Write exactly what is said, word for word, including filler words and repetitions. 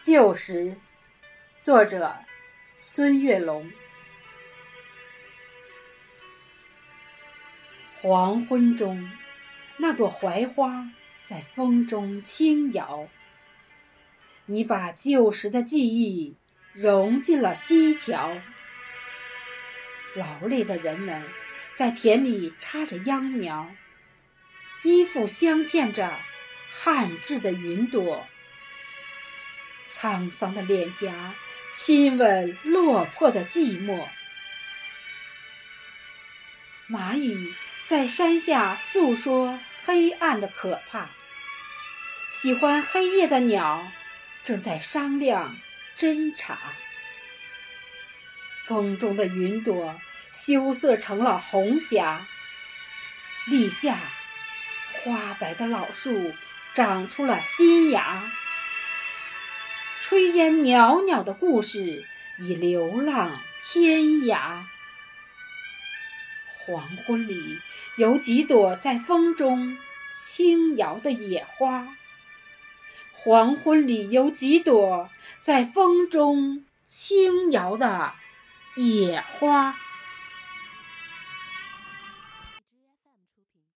旧时，作者孙月龙。黄昏中，那朵槐花在风中轻摇。你把旧时的记忆融进了溪桥。劳累的人们在田里插着秧苗，衣服镶嵌着汉制的云朵。沧桑的脸颊亲吻落魄的寂寞。蚂蚁在山下诉说黑暗的可怕，喜欢黑夜的鸟正在商量侦查。风中的云朵羞涩成了红霞，立夏，花白的老树长出了新芽。炊烟袅袅的故事已流浪天涯。黄昏里有几朵在风中轻摇的野花，黄昏里有几朵在风中轻摇的野花。